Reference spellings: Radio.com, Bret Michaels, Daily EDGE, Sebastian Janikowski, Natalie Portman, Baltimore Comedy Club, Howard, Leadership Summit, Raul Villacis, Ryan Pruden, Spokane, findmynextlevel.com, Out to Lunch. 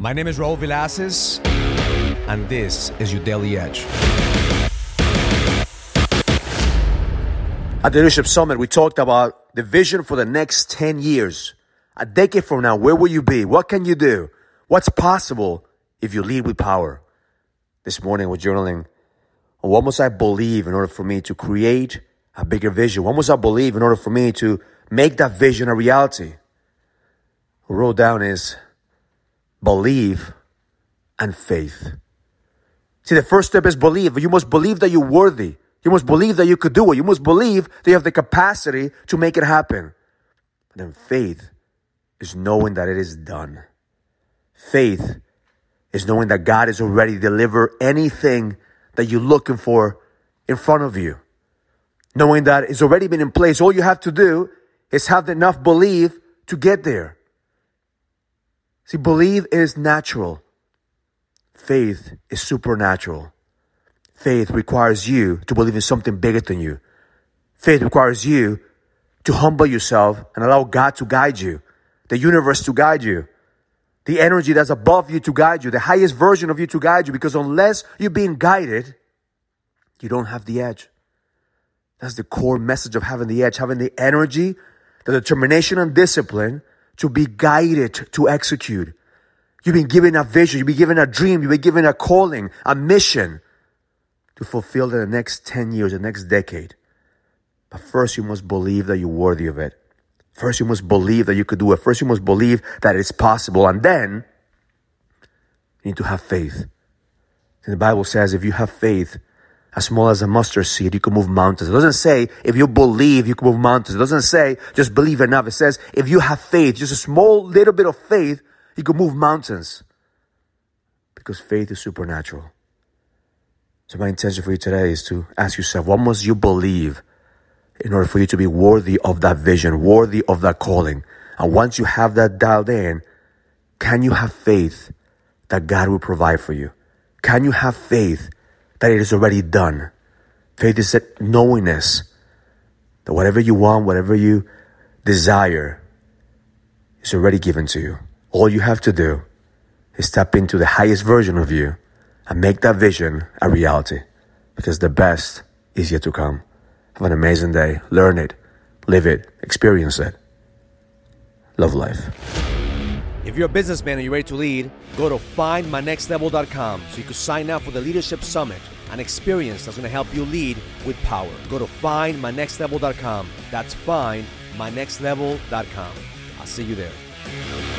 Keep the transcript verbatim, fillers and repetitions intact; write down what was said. My name is Raul Villacis, and this is your Daily EDGE. At the Leadership Summit, we talked about the vision for the next ten years. A decade from now, where will you be? What can you do? What's possible if you lead with power? This morning, I was journaling on what must I believe in order for me to create a bigger vision? What must I believe in order for me to make that vision a reality? What I wrote down is believe and faith. See, the first step is believe. You must believe that you're worthy. You must believe that you could do it. You must believe that you have the capacity to make it happen. And then faith is knowing that it is done. Faith is knowing that God has already delivered anything that you're looking for in front of you. Knowing that it's already been in place. All you have to do is have enough belief to get there. See, belief is natural. Faith is supernatural. Faith requires you to believe in something bigger than you. Faith requires you to humble yourself and allow God to guide you, the universe to guide you, the energy that's above you to guide you, the highest version of you to guide you, because unless you're being guided, you don't have the edge. That's the core message of having the edge, having the energy, the determination and discipline to be guided to execute. You've been given a vision. You've been given a dream. You've been given a calling, a mission to fulfill in the next ten years, the next decade. But first, you must believe that you're worthy of it. First, you must believe that you could do it. First, you must believe that it's possible. And then, you need to have faith. And the Bible says, if you have faith as small as a mustard seed, you can move mountains. It doesn't say if you believe, you can move mountains. It doesn't say just believe enough. It says if you have faith, just a small little bit of faith, you can move mountains. Because faith is supernatural. So my intention for you today is to ask yourself, what must you believe in order for you to be worthy of that vision, worthy of that calling? And once you have that dialed in, can you have faith that God will provide for you? Can you have faith that it is already done? Faith is that knowingness that whatever you want, whatever you desire is already given to you. All you have to do is tap into the highest version of you and make that vision a reality, because the best is yet to come. Have an amazing day. Learn it, live it, experience it. Love life. If you're a businessman and you're ready to lead, go to find my next level dot com so you can sign up for the Leadership Summit, an experience that's going to help you lead with power. Go to find my next level dot com. That's find my next level dot com. I'll see you there.